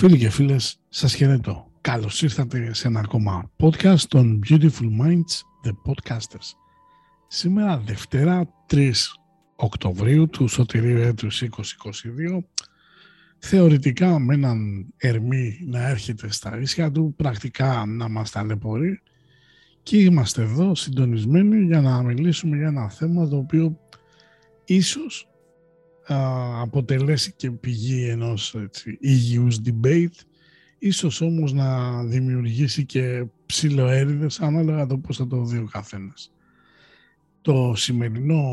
Φίλοι και φίλες, σας χαιρετώ. Καλώς ήρθατε σε ένα ακόμα podcast των Beautiful Minds, The Podcasters. Σήμερα Δευτέρα, 3 Οκτωβρίου του Σωτηρίου έτους 2022, θεωρητικά με έναν ερμή να έρχεται στα ίσια του, πρακτικά να μας ταλαιπωρεί, και είμαστε εδώ συντονισμένοι για να μιλήσουμε για ένα θέμα το οποίο ίσως αποτελέσει και πηγή ενός υγιούς debate, ίσως όμως να δημιουργήσει και ψιλοέριδες ανάλογα το πώς θα το δει ο καθένας. Το σημερινό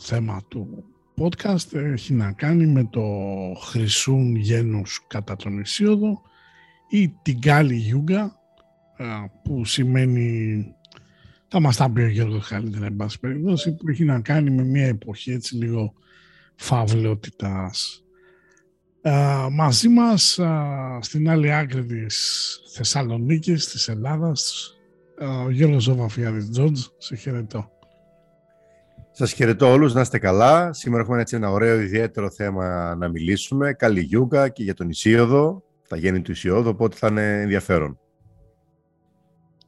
θέμα του podcast έχει να κάνει με το χρυσούν γένους κατά τον Ισίωδο ή την Κάλι Γιούγκα, που σημαίνει, θα μας τα πει ο Γιώργος καλύτερα εν πάση περιπτώσει, που έχει να κάνει με μια εποχή έτσι λίγο φαυλαιότητας. Μαζί μας στην άλλη άκρη της Θεσσαλονίκης, της Ελλάδας, ο Γιώργος ο Βαφιάδης. Τζόρτζ, σε χαιρετώ. Σας χαιρετώ όλους, να είστε καλά. Σήμερα έχουμε ένα ωραίο ιδιαίτερο θέμα να μιλήσουμε. Κάλι Γιούγκα και για τον Ισίωδο, τα γέννη του Ισίωδου, οπότε θα είναι ενδιαφέρον.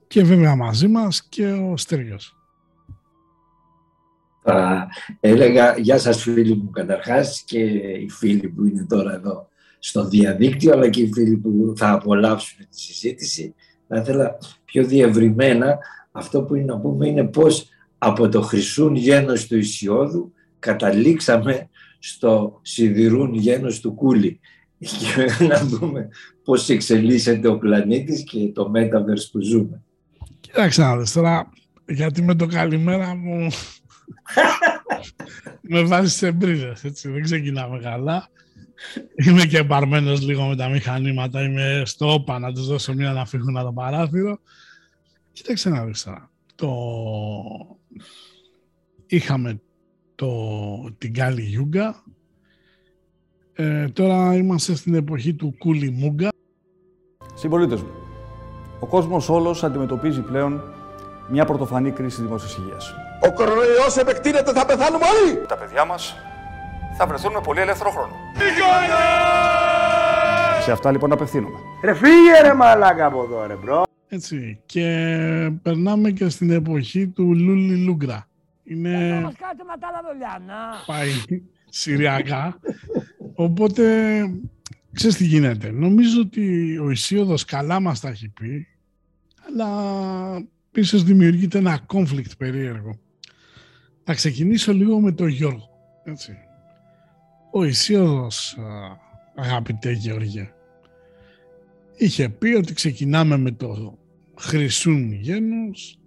Και βέβαια μαζί μας και ο Στέργιος. Θα έλεγα γεια σας φίλοι μου καταρχάς, και οι φίλοι που είναι τώρα εδώ στο διαδίκτυο, αλλά και οι φίλοι που θα απολαύσουν τη συζήτηση. Θα ήθελα πιο διευρυμένα αυτό που είναι να πούμε είναι πώς από το χρυσούν γένος του Ισιώδου καταλήξαμε στο σιδηρούν γένος του Κούλη, και να δούμε πώς εξελίσσεται ο πλανήτης και το Metaverse που ζούμε. Κοιτάξτε να δες τώρα, γιατί με το καλημέρα μου με βάζεις σε μπρίζες, έτσι, δεν ξεκινάμε καλά. Είμαι και παρμένος λίγο με τα μηχανήματα, είμαι στο όπα να τους δώσω μία να φύγουν από το παράθυρο. Κοίταξε να δεις τώρα, είχαμε την Κάλι Γιούγκα, τώρα είμαστε στην εποχή του Κούλι Μούγκα. Συμπολίτες μου, ο κόσμος όλος αντιμετωπίζει πλέον μια πρωτοφανή κρίση δημόσιας υγείας. Ο κορονοϊός επεκτείνεται, θα πεθάνουμε όλοι! Τα παιδιά μας θα βρεθούν με πολύ ελεύθερο χρόνο. Σε αυτά λοιπόν απευθύνομαι. Ρε φύγε ρε μαλάκα από εδώ ρε μπρο. Έτσι, και περνάμε και στην εποχή του Λούλι Λούγκρα. Είναι... πάει συριακά. Οπότε, ξέρεις τι γίνεται. Νομίζω ότι ο Ισίωδος καλά μας τα έχει πει, αλλά επίσης δημιουργείται ένα conflict περίεργο. Θα ξεκινήσω λίγο με τον Γιώργο, έτσι. Ο Ισίωδος, αγαπητέ Γεώργιε, είχε πει ότι ξεκινάμε με το χρυσούν γένος,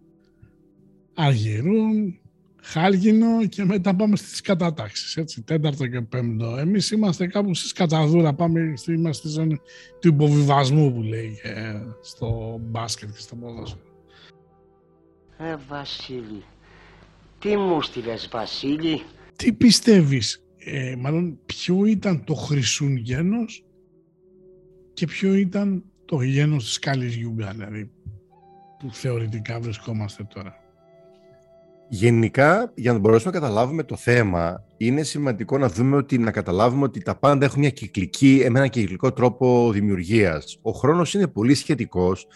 αργυρούν, χάλγινο, και μετά πάμε στις κατατάξεις, έτσι, τέταρτο και πέμπτο. Εμείς είμαστε κάπου στις καταδούρα, είμαστε στη ζώνη του υποβιβασμού που λέει στο μπάσκετ και στο ποδόσφαιρο. Βασίλη, τι μου στείλες Βασίλη? Τι πιστεύεις, μάλλον ποιο ήταν το χρυσούν γένος και ποιο ήταν το γένος της Κάλης Γιούγκα, δηλαδή, που θεωρητικά βρισκόμαστε τώρα? Γενικά, για να μπορέσουμε να καταλάβουμε το θέμα, είναι σημαντικό να δούμε ότι, να καταλάβουμε ότι τα πάντα έχουν μια κυκλική, με έναν κυκλικό τρόπο δημιουργίας. Ο χρόνος είναι πολύ σχετικός,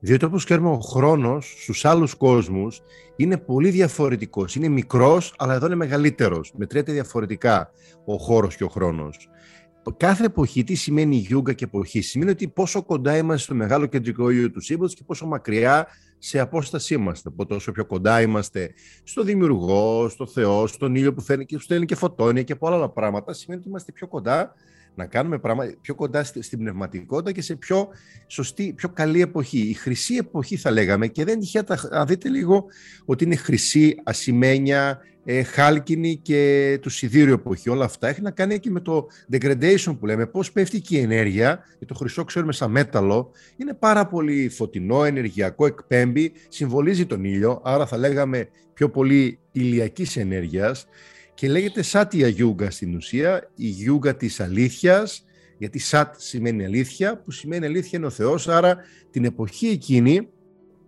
διότι όπως ξέρουμε ο χρόνος στους άλλους κόσμους είναι πολύ διαφορετικός. Είναι μικρός, αλλά εδώ είναι μεγαλύτερος. Μετριέται διαφορετικά ο χώρος και ο χρόνος. Κάθε εποχή, τι σημαίνει γιούγκα και εποχή? Σημαίνει ότι πόσο κοντά είμαστε στο μεγάλο κεντρικό ήλιο του σύμπαντος και πόσο μακριά σε απόσταση είμαστε. Οπότε όσο πιο κοντά είμαστε στο δημιουργό, στο Θεό, στον ήλιο που στέλνει και φωτόνια και πολλά άλλα πράγματα, σημαίνει ότι είμαστε πιο κοντά να κάνουμε πράγματα, πιο κοντά στην πνευματικότητα και σε πιο σωστή, πιο καλή εποχή. Η χρυσή εποχή θα λέγαμε, και δεν τυχαία, αν δείτε λίγο, ότι είναι χρυσή, ασημένια, χάλκινη και του σιδήριου εποχή. Όλα αυτά έχει να κάνει και με το degradation που λέμε, πώς πέφτει και η ενέργεια, και το χρυσό ξέρουμε σαν μέταλλο, είναι πάρα πολύ φωτεινό, ενεργειακό, εκπέμπει, συμβολίζει τον ήλιο, άρα θα λέγαμε πιο πολύ ηλιακής ενέργειας. Και λέγεται Σάτια Γιούγκα στην ουσία, η Γιούγκα της αλήθειας, γιατί Σάτ σημαίνει αλήθεια, που σημαίνει αλήθεια είναι ο Θεός, άρα την εποχή εκείνη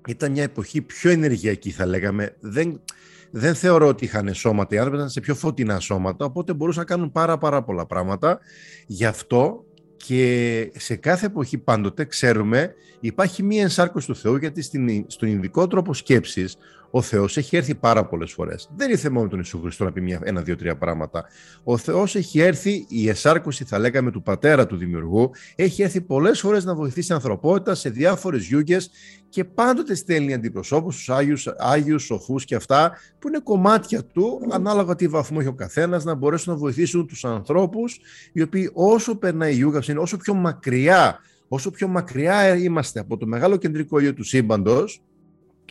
ήταν μια εποχή πιο ενεργειακή θα λέγαμε. Δεν θεωρώ ότι είχαν σώματα, οι άνθρωποι ήταν σε πιο φωτεινά σώματα, οπότε μπορούσαν να κάνουν πάρα πολλά πράγματα. Γι' αυτό Και σε κάθε εποχή πάντοτε, ξέρουμε, υπάρχει μία ενσάρκωση του Θεού, γιατί στον ειδικό τρόπο σκέψης ο Θεός έχει έρθει πάρα πολλές φορές. Δεν ήρθε μόνο τον Ιησού Χριστό να πει ένα-δύο-τρία πράγματα. Ο Θεός έχει έρθει, η ενσάρκωση θα λέγαμε του Πατέρα του Δημιουργού, έχει έρθει πολλές φορές να βοηθήσει την ανθρωπότητα σε διάφορες γιούγκες και πάντοτε στέλνει αντιπροσώπους, τους Άγιους, Σοφούς και αυτά, που είναι κομμάτια του, ανάλογα τι βαθμό έχει ο καθένας, να μπορέσουν να βοηθήσουν τους ανθρώπους, οι οποίοι όσο περνάει η γιούγα, όσο πιο μακριά είμαστε από το μεγάλο κεντρικό ιό του σύμπαντος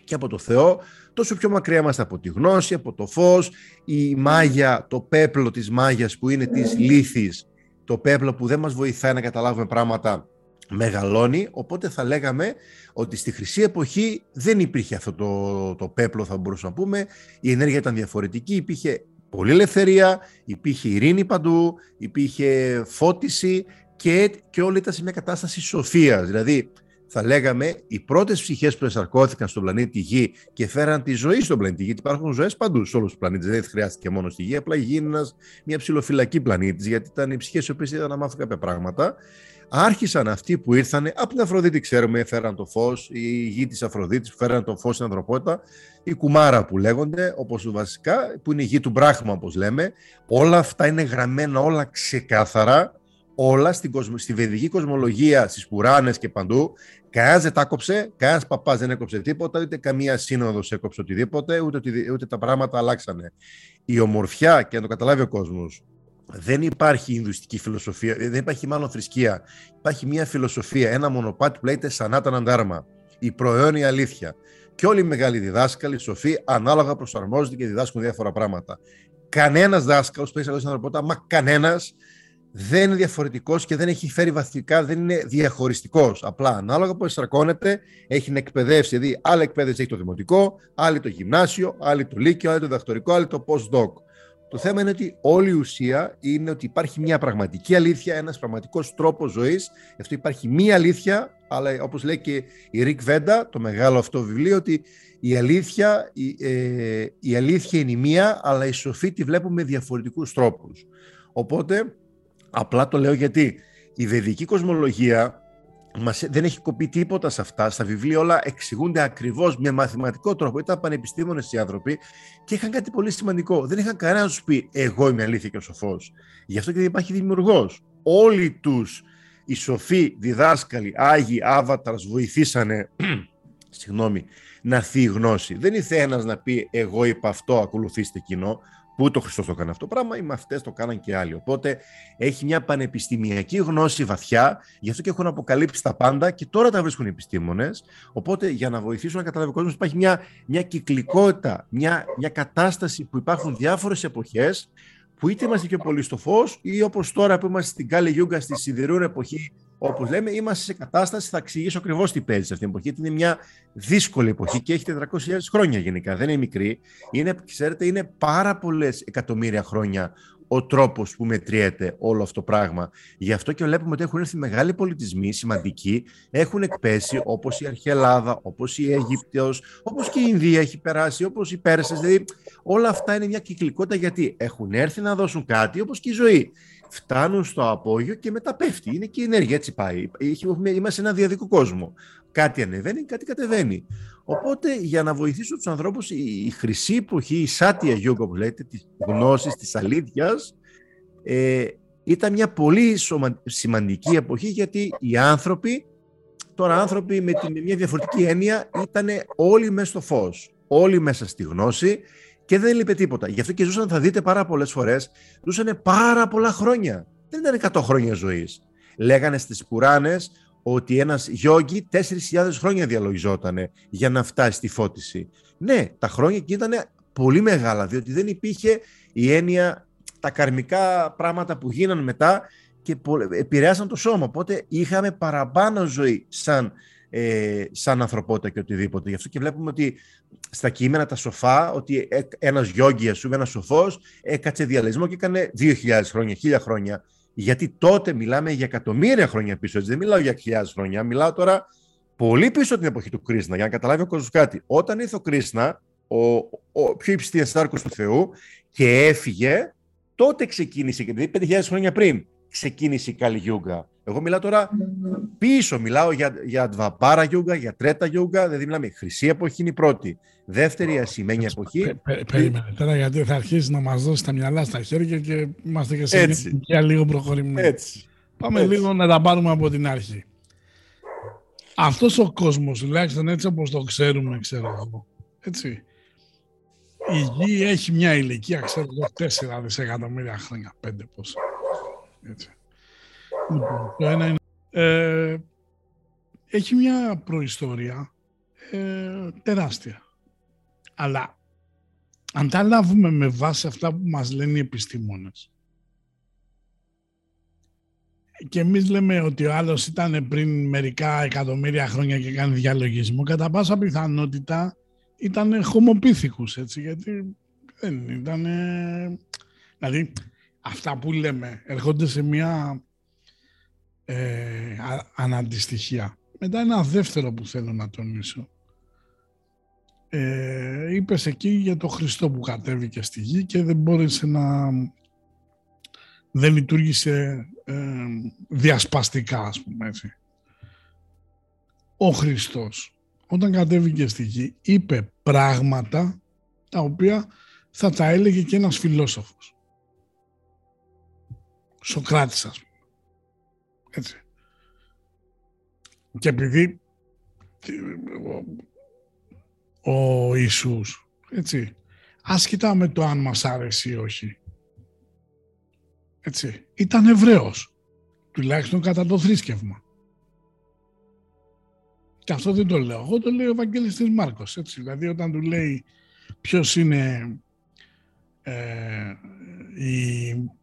και από το Θεό, τόσο πιο μακριά είμαστε από τη γνώση, από το φως. Η μάγια, το πέπλο της μάγιας που είναι της λύθης, το πέπλο που δεν μας βοηθάει να καταλάβουμε πράγματα, μεγαλώνει. Οπότε θα λέγαμε ότι στη Χρυσή Εποχή δεν υπήρχε αυτό το πέπλο, θα μπορούσαμε να πούμε. Η ενέργεια ήταν διαφορετική, υπήρχε πολλή ελευθερία, υπήρχε ειρήνη παντού, υπήρχε φώτιση και όλοι ήταν σε μια κατάσταση σοφίας. Δηλαδή, θα λέγαμε, οι πρώτες ψυχές που ενσαρκώθηκαν στον πλανήτη Γη και φέραν τη ζωή στον πλανήτη Γη, υπάρχουν ζωές παντού σε όλους τους πλανήτες, δεν χρειάστηκε μόνο στη Γη, απλά η Γη είναι μια ψηλοφυλακή πλανήτης, γιατί ήταν οι ψυχές οι οποίες ήταν να μάθουν κάποια πράγματα. Άρχισαν αυτοί που ήρθαν από την Αφροδίτη, ξέρουμε, φέραν το φως, η γη της Αφροδίτης που φέραν το φως στην ανθρωπότητα, η Κουμάρα που λέγονται, όπως βασικά, που είναι η γη του Μπράχμα, όπως λέμε. Όλα αυτά είναι γραμμένα, όλα ξεκάθαρα, όλα στη βεδική κοσμολογία, στις Πουράνες και παντού. Κανένας δεν τα άκοψε, κανένας παπάς δεν έκοψε τίποτα, ούτε καμία σύνοδος έκοψε οτιδήποτε, ούτε τα πράγματα αλλάξανε. Η ομορφιά, και να το καταλάβει ο κόσμος, δεν υπάρχει ινδουιστική φιλοσοφία, δεν υπάρχει μάλλον θρησκεία. Υπάρχει μια φιλοσοφία, ένα μονοπάτι που λέγεται Σανάτα Ναντάρμα, η προαιώνια αλήθεια. Και όλοι οι μεγάλοι διδάσκαλοι, σοφοί, ανάλογα προσαρμόζονται και διδάσκουν διάφορα πράγματα. Κανένας δάσκαλος που έχει αλλάξει την ανθρωπότητα, μα κανένας, δεν είναι διαφορετικός και δεν έχει φέρει βαθικά, δεν είναι διαχωριστικός. Απλά ανάλογα που ενσαρκώνεται, έχει να εκπαιδεύσει. Δηλαδή, άλλη εκπαίδευση έχει το δημοτικό, άλλη το γυμνάσιο, άλλη το λύκειο, άλλη το διδακτορικό, άλλη το post-doc. Το θέμα είναι ότι όλη η ουσία είναι ότι υπάρχει μια πραγματική αλήθεια, ένας πραγματικός τρόπος ζωής. Γι' αυτό υπάρχει μια αλήθεια, αλλά όπως λέει και η Ρικ Βέντα, το μεγάλο αυτό βιβλίο, ότι η αλήθεια είναι η μία, αλλά οι σοφοί τη βλέπουν με διαφορετικούς τρόπους. Οπότε, απλά το λέω γιατί η βεδική κοσμολογία δεν έχει κοπεί τίποτα σε αυτά. Στα βιβλία όλα εξηγούνται ακριβώς με μαθηματικό τρόπο. Ήταν πανεπιστήμονες οι άνθρωποι και είχαν κάτι πολύ σημαντικό. Δεν είχαν κανένα να τους πει εγώ είμαι αλήθεια και ο σοφός. Γι' αυτό και δεν υπάρχει δημιουργός. Όλοι τους οι σοφοί, διδάσκαλοι, Άγιοι, Άβαταρς βοηθήσανε να έρθει η γνώση. Δεν ήθελε ένας να πει εγώ είπα αυτό, ακολουθήστε κοινό. Πού το Χριστός το έκανε αυτό το πράγμα, οι μαθητές το κάναν και άλλοι. Οπότε έχει μια πανεπιστημιακή γνώση βαθιά, γι' αυτό και έχουν αποκαλύψει τα πάντα και τώρα τα βρίσκουν οι επιστήμονες. Οπότε για να βοηθήσουν να καταλάβει ο κόσμος, υπάρχει μια κυκλικότητα, μια κατάσταση που υπάρχουν διάφορες εποχές που είτε είμαστε πιο πολύ στο φως ή όπως τώρα που είμαστε στην Κάλι Γιούγκα, στη Σιδηρούν εποχή, όπως λέμε, είμαστε σε κατάσταση, θα εξηγήσω ακριβώς τι παίζει σε αυτήν την εποχή, γιατί είναι μια δύσκολη εποχή και έχει 400.000 χρόνια γενικά, δεν είναι μικρή. Ξέρετε, είναι πάρα πολλές εκατομμύρια χρόνια ο τρόπος που μετριέται όλο αυτό το πράγμα. Γι' αυτό και βλέπουμε ότι έχουν έρθει μεγάλοι πολιτισμοί, σημαντικοί, έχουν εκπέσει, όπως η Αρχαία Ελλάδα, όπως η Αίγυπτος, όπως και η Ινδία έχει περάσει, όπως οι Πέρσες. Δηλαδή, όλα αυτά είναι μια κυκλικότητα γιατί έχουν έρθει να δώσουν κάτι, όπως και η ζωή. Φτάνουν στο απόγειο και μετά πέφτει. Είναι και η ενέργεια, έτσι πάει. Είμαστε σε ένα διαδικό κόσμο. Κάτι ανεβαίνει, κάτι κατεβαίνει. Οπότε για να βοηθήσω τους ανθρώπους, η χρυσή εποχή, η σάτια γιούγκα που λέτε, της γνώσης, της αλήθειας, ήταν μια πολύ σημαντική εποχή γιατί οι άνθρωποι, τώρα άνθρωποι με μια διαφορετική έννοια, ήταν όλοι μέσα στο φως, όλοι μέσα στη γνώση και δεν λείπε τίποτα. Γι' αυτό και ζούσαν, θα δείτε πάρα πολλές φορές, ζούσαν πάρα πολλά χρόνια. Δεν ήταν 100 χρόνια ζωής. Λέγανε στις Πουράνες ότι ένας γιόγκι 4.000 χρόνια διαλογιζότανε για να φτάσει στη φώτιση. Ναι, τα χρόνια εκεί ήταν πολύ μεγάλα, διότι δεν υπήρχε η έννοια, τα καρμικά πράγματα που γίνανε μετά και επηρεάσαν το σώμα. Οπότε είχαμε παραπάνω ζωή σαν ανθρωπότητα και οτιδήποτε. Γι' αυτό και βλέπουμε ότι στα κείμενα τα σοφά, ότι ένας γιόγκι, ας πούμε, ένας σοφός, έκατσε διαλογισμό και έκανε 2.000 χρόνια, 1.000 χρόνια. Γιατί τότε μιλάμε για εκατομμύρια χρόνια πίσω, έτσι. Δεν μιλάω για χιλιάδες χρόνια, μιλάω τώρα πολύ πίσω την εποχή του Κρίσνα. Για να καταλάβει ο κόσμος κάτι. Όταν ήρθε ο Κρίσνα, ο πιο υψηλή ενσάρκωση του Θεού, και έφυγε, τότε ξεκίνησε, δηλαδή 5.000 χρόνια πριν, ξεκίνησε η Κάλι Γιούγκα. Εγώ μιλάω τώρα πίσω, μιλάω για αντβαπάρα γιούγκα, για τρέτα γιούγκα, δηλαδή μιλάμε χρυσή εποχή είναι η πρώτη, δεύτερη ασημένια εποχή. Περίμενε τώρα γιατί θα αρχίσει να μας δώσει τα μυαλά στα χέρια και είμαστε και σε μια λίγο προχωρημένοι. Πάμε λίγο να τα πάρουμε από την αρχή. Αυτός ο κόσμος, τουλάχιστον έτσι όπως το ξέρουμε, ξέρω εγώ, έτσι. Η γη έχει μια ηλικία, ξέρω εγώ, 4 δισεκατομμύρια χρόνια, 5 πόσα, έτσι. Το ένα είναι. Έχει μια προϊστορία τεράστια. Αλλά αν τα λάβουμε με βάση αυτά που μας λένε οι επιστήμονες και εμείς λέμε ότι ο άλλος ήταν πριν μερικά εκατομμύρια χρόνια και κάνει διαλογισμό, κατά πάσα πιθανότητα ήταν χωμοπίθηκους, έτσι, γιατί δεν ήταν... Δηλαδή, αυτά που λέμε έρχονται σε μια... αναντιστοιχεία. Μετά ένα δεύτερο που θέλω να τονίσω. Είπες εκεί για το Χριστό που κατέβηκε στη γη και δεν μπόρεσε να... δεν λειτουργήσε διασπαστικά, ας πούμε, έτσι. Ο Χριστός, όταν κατέβηκε στη γη, είπε πράγματα τα οποία θα τα έλεγε και ένας φιλόσοφος. Σοκράτης, ας πούμε. Έτσι. Και επειδή ο Ιησούς, έτσι, ας κοιτάμε το αν μας άρεσε ή όχι, έτσι, ήταν Εβραίος, τουλάχιστον κατά το θρήσκευμα. Και αυτό δεν το λέω εγώ, το λέει ο Ευαγγελιστής Μάρκος, έτσι, δηλαδή όταν του λέει ποιος είναι η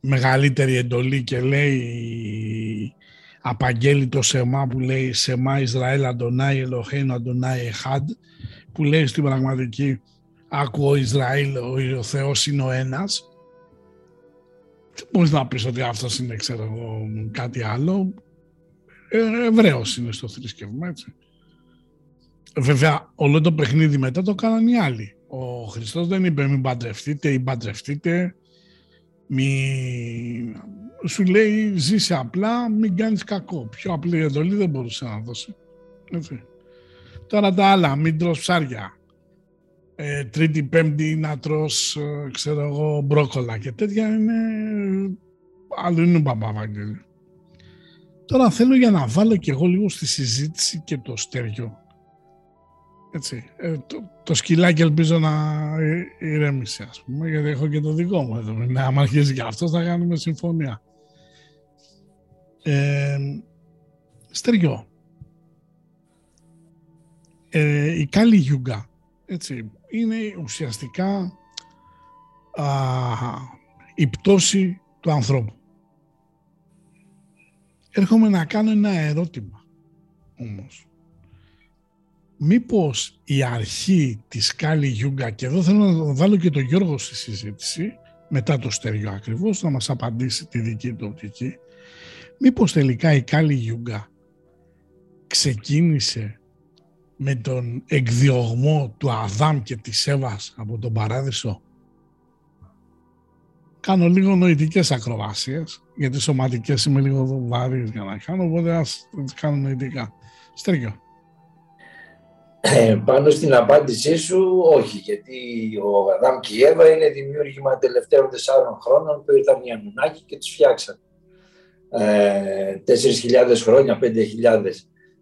μεγαλύτερη εντολή και λέει απαγγέλει το Σεμά που λέει Σεμά Ισραήλ Αντωνάι Ελοχέιν Αντωνάι Εχάντ, που λέει στην πραγματική άκου Ισραήλ, ο Θεός είναι ο ένας. Δεν μπορείς να πεις ότι αυτός είναι, ξέρω εγώ, κάτι άλλο. Εβραίος είναι στο θρησκευμα, έτσι. Βέβαια όλο το παιχνίδι μετά το κάναν οι άλλοι. Ο Χριστός δεν είπε μην παντρευτείτε ή παντρευτείτε, σου λέει ζήσε απλά, μην κάνεις κακό. Πιο απλή εντολή δεν μπορούσε να δώσει. Έτσι. Τώρα τα άλλα, μην τρως ψάρια. Τρίτη, πέμπτη να τρως, ξέρω εγώ, μπρόκολα και τέτοια είναι αλλού είναι παπαβαγγέλιο. Τώρα θέλω για να βάλω και εγώ λίγο στη συζήτηση και το στέριο. Έτσι. Το σκυλάκι ελπίζω να ηρέμησε, ας πούμε, γιατί έχω και το δικό μου εδώ. Αν αρχίζει και αυτό, θα κάνουμε συμφωνία. Στεριό. Η Κάλι Γιούγκα, έτσι, είναι ουσιαστικά η πτώση του ανθρώπου. Έρχομαι να κάνω ένα ερώτημα, όμως. Μήπως η αρχή της Κάλι Γιούγκα, και εδώ θέλω να βάλω και τον Γιώργο στη συζήτηση, μετά το Στέριο ακριβώς, να μας απαντήσει τη δική του οπτική, μήπως τελικά η Κάλι Γιούγκα ξεκίνησε με τον εκδιωγμό του Αδάμ και της Εύας από τον Παράδεισο. Κάνω λίγο νοητικές ακροβασίες, γιατί σωματικές είμαι λίγο βαρύς για να κάνω, οπότε ας κάνω νοητικά. Στέριο. Πάνω στην απάντησή σου, όχι, γιατί ο Αδάμ και η Εύα είναι δημιούργημα τελευταίων 4 χρόνων που ήρθαν οι Ανουνάκη και τους φτιάξαν. 4.000 χρόνια, 5.000.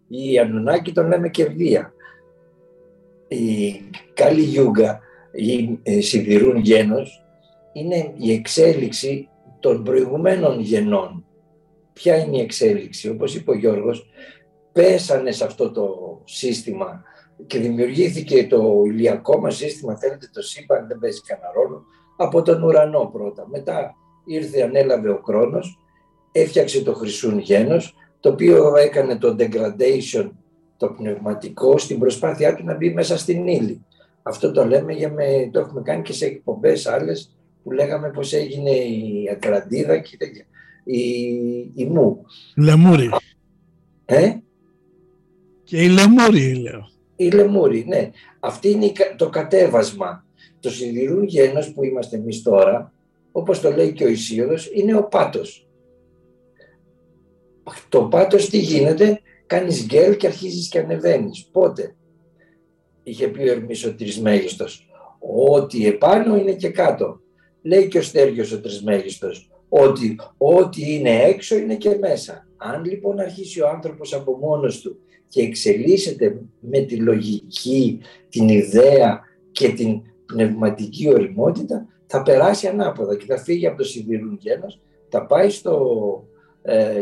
Η Ανουνάκη τον λέμε Κερδία. Η Κάλι Γιούγκα, η Σιδηρούν γένος, είναι η εξέλιξη των προηγουμένων γενών. Ποια είναι η εξέλιξη, όπως είπε ο Γιώργος, πέσανε σε αυτό το σύστημα και δημιουργήθηκε το ηλιακό μας σύστημα, θέλετε το σύμπαν, δεν παίζει κανένα ρόλο, από τον ουρανό πρώτα. Μετά ήρθε, ανέλαβε ο Κρόνος, έφτιαξε το χρυσούν γένος, το οποίο έκανε το degradation, το πνευματικό, στην προσπάθειά του να μπει μέσα στην ύλη. Αυτό το λέμε, το έχουμε κάνει και σε εκπομπές άλλες, που λέγαμε πως έγινε η Ατλαντίδα και η Μου. Λεμούρι. Και η Λεμούρι, λέω. Η Λεμούρη, ναι. Αυτή είναι το κατέβασμα. Το σιδηρούν γένος που είμαστε εμείς τώρα, όπως το λέει και ο Ισίωδος, είναι ο Πάτος. Το πάτος τι γίνεται, κάνεις γκέλ και αρχίζεις και ανεβαίνεις. Πότε, είχε πει ο Ερμής ο Τρισμέγιστος, ότι επάνω είναι και κάτω. Λέει και ο Στέργιος ο Τρισμέγιστος, ότι ό,τι είναι έξω είναι και μέσα. Αν λοιπόν αρχίσει ο άνθρωπος από μόνος του και εξελίσσεται με τη λογική, την ιδέα και την πνευματική οριμότητα, θα περάσει ανάποδα και θα φύγει από το σιδηρούν γένος, θα πάει στο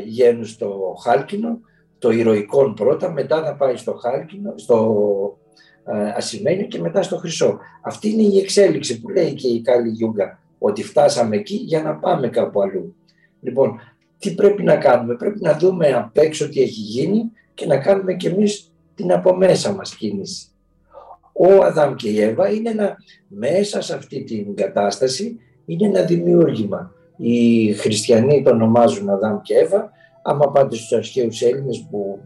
γένος το χάλκινο, το ηρωικό πρώτα, μετά θα πάει στο χάλκινο, στο ασημένιο και μετά στο χρυσό. Αυτή είναι η εξέλιξη που λέει και η Κάλι Γιούγκα, ότι φτάσαμε εκεί για να πάμε κάπου αλλού. Λοιπόν, τι πρέπει να κάνουμε? Πρέπει να δούμε απ' έξω τι έχει γίνει και να κάνουμε κι εμείς την από μέσα μας κίνηση. Ο Αδάμ και η Εύα είναι μέσα σε αυτή την κατάσταση, είναι ένα δημιούργημα. Οι χριστιανοί το ονομάζουν Αδάμ και Εύα. Άμα πάτε στους αρχαίους Έλληνες που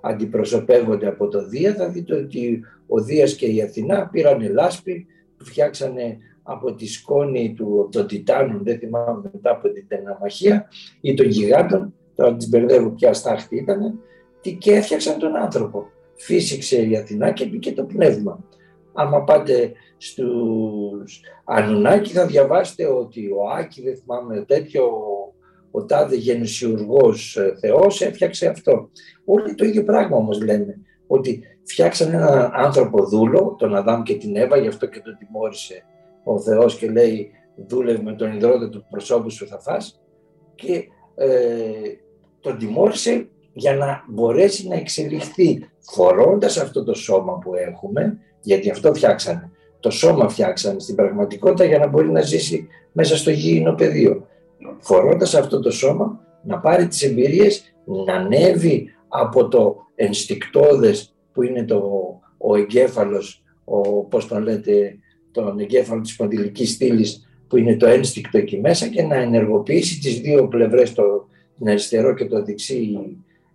αντιπροσωπεύονται από το Δία, θα δείτε ότι ο Δίας και η Αθηνά πήρανε λάσπη που φτιάξανε από τη σκόνη των Τιτάνων, δεν θυμάμαι μετά από την Τεναμαχία, ή των Γιγάντων, τώρα τις μπερδεύω ποια στάχτη ήτανε, και έφτιαξαν τον άνθρωπο. Φύσηξε η Αθηνά και μπήκε το πνεύμα. Άμα πάτε στους Ανουνάκη θα διαβάσετε ότι ο Άκη, δεν θυμάμαι τέτοιο, ο τάδε γεννησιουργός Θεός έφτιαξε αυτό. Όλοι το ίδιο πράγμα όμως λένε, ότι φτιάξαν έναν άνθρωπο δούλο, τον Αδάμ και την Εύα, γι' αυτό και τον τιμώρησε ο Θεός και λέει δούλευε με τον ιδρώτα του προσώπου σου θα φας, και τον τιμώρησε για να μπορέσει να εξελιχθεί χωρώντας αυτό το σώμα που έχουμε, γιατί αυτό φτιάξανε. Το σώμα φτιάξανε στην πραγματικότητα για να μπορεί να ζήσει μέσα στο γήινο πεδίο. Χωρώντας αυτό το σώμα, να πάρει τις εμπειρίες, να ανέβει από το ενστικτόδες που είναι ο εγκέφαλος, πώς τον λέτε, τον εγκέφαλο της σπονδυλικής στήλης που είναι το ένστικτο εκεί μέσα, και να ενεργοποιήσει τις δύο πλευρές, τον αριστερό και το δεξί